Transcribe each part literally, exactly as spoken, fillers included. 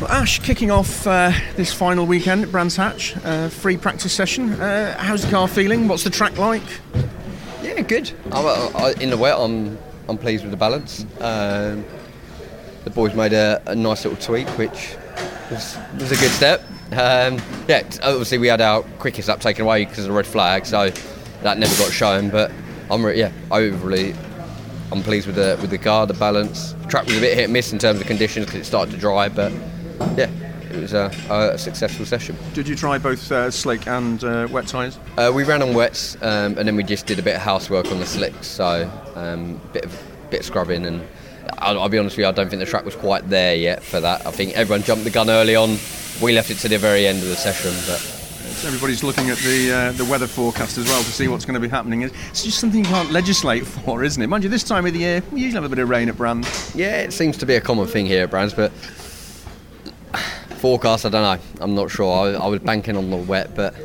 Well, Ash, kicking off uh, this final weekend at Brands Hatch, uh, free practice session. Uh, how's the car feeling? What's the track like? Yeah, good. I'm, I, in the wet, I'm I'm pleased with the balance. Um, the boys made a, a nice little tweak, which was, was a good step. Um, yeah, obviously we had our quickest lap taken away because of the red flag, so that never got shown. But I'm re- yeah, overly. I'm pleased with the with the car, the balance. The track was a bit hit and miss in terms of conditions because it started to dry, but yeah, it was a, a successful session. Did you try both uh, slick and uh, wet tyres? Uh, we ran on wets, um, and then we just did a bit of housework on the slicks, so um, bit of bit of scrubbing. And I'll, I'll be honest with you, I don't think the track was quite there yet for that. I think everyone jumped the gun early on. We left it to the very end of the session, but. Everybody's looking at the uh, the weather forecast as well to see what's going to be happening. It's just something you can't legislate for, isn't it? Mind you, this time of the year, we usually have a bit of rain at Brands. Yeah, it seems to be a common thing here at Brands, but forecast, I don't know. I'm not sure. I, I was banking on the wet, but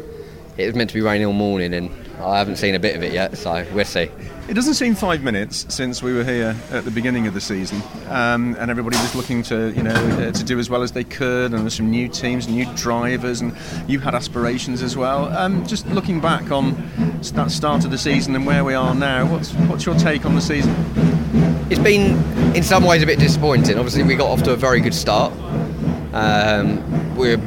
it was meant to be raining all morning, and I haven't seen a bit of it yet, so we'll see. It doesn't seem five minutes since we were here at the beginning of the season, um, and everybody was looking to, you know, uh, to do as well as they could, and there's some new teams, new drivers, and you had aspirations as well. Um, just looking back on that start of the season and where we are now, what's what's your take on the season? It's been, in some ways, a bit disappointing. Obviously, we got off to a very good start. Um, we're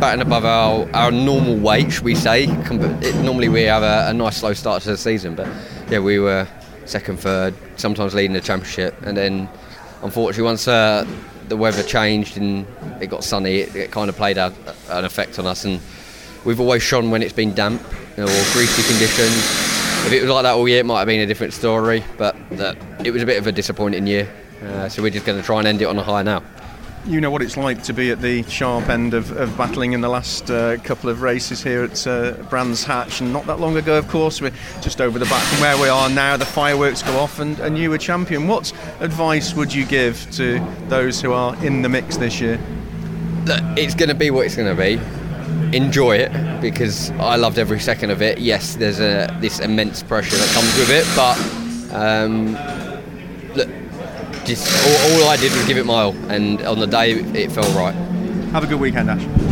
batting above our, our normal weight, should we say. It, normally, we have a, a nice slow start to the season, but. Yeah, we were second, third, sometimes leading the championship, and then unfortunately once uh, the weather changed and it got sunny, it, it kind of played out an effect on us, and we've always shone when it's been damp or greasy conditions. If it was like that all year, it might have been a different story, but that, it was a bit of a disappointing year, uh, so we're just going to try and end it on a high now. You know what it's like to be at the sharp end of, of battling in the last uh, couple of races here at uh, Brands Hatch, and not that long ago, of course, we're just over the back from where we are now. The fireworks go off and, and you were champion. What advice would you give to those who are in the mix this year? Look, it's going to be what it's going to be. Enjoy it, because I loved every second of it. Yes, there's a, this immense pressure that comes with it, but um, look, Just all, all I did was give it my all, and on the day it felt right. Have a good weekend, Ash.